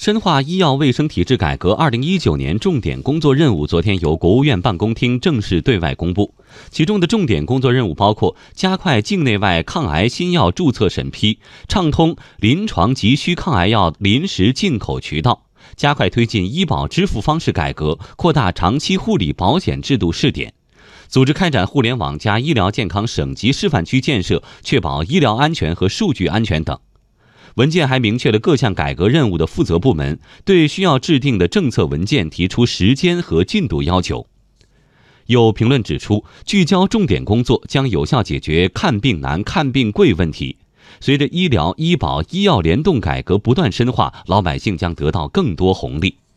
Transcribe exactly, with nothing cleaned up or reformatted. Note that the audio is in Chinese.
深化医药卫生体制改革二零一九年重点工作任务昨天由国务院办公厅正式对外公布，其中的重点工作任务包括加快境内外抗癌新药注册审批，畅通临床急需抗癌药临时进口渠道，加快推进医保支付方式改革，扩大长期护理保险制度试点，组织开展互联网加医疗健康省级示范区建设，确保医疗安全和数据安全等。文件还明确了各项改革任务的负责部门，对需要制定的政策文件提出时间和进度要求。有评论指出，聚焦重点工作将有效解决看病难、看病贵问题。随着医疗、医保、医药联动改革不断深化，老百姓将得到更多红利。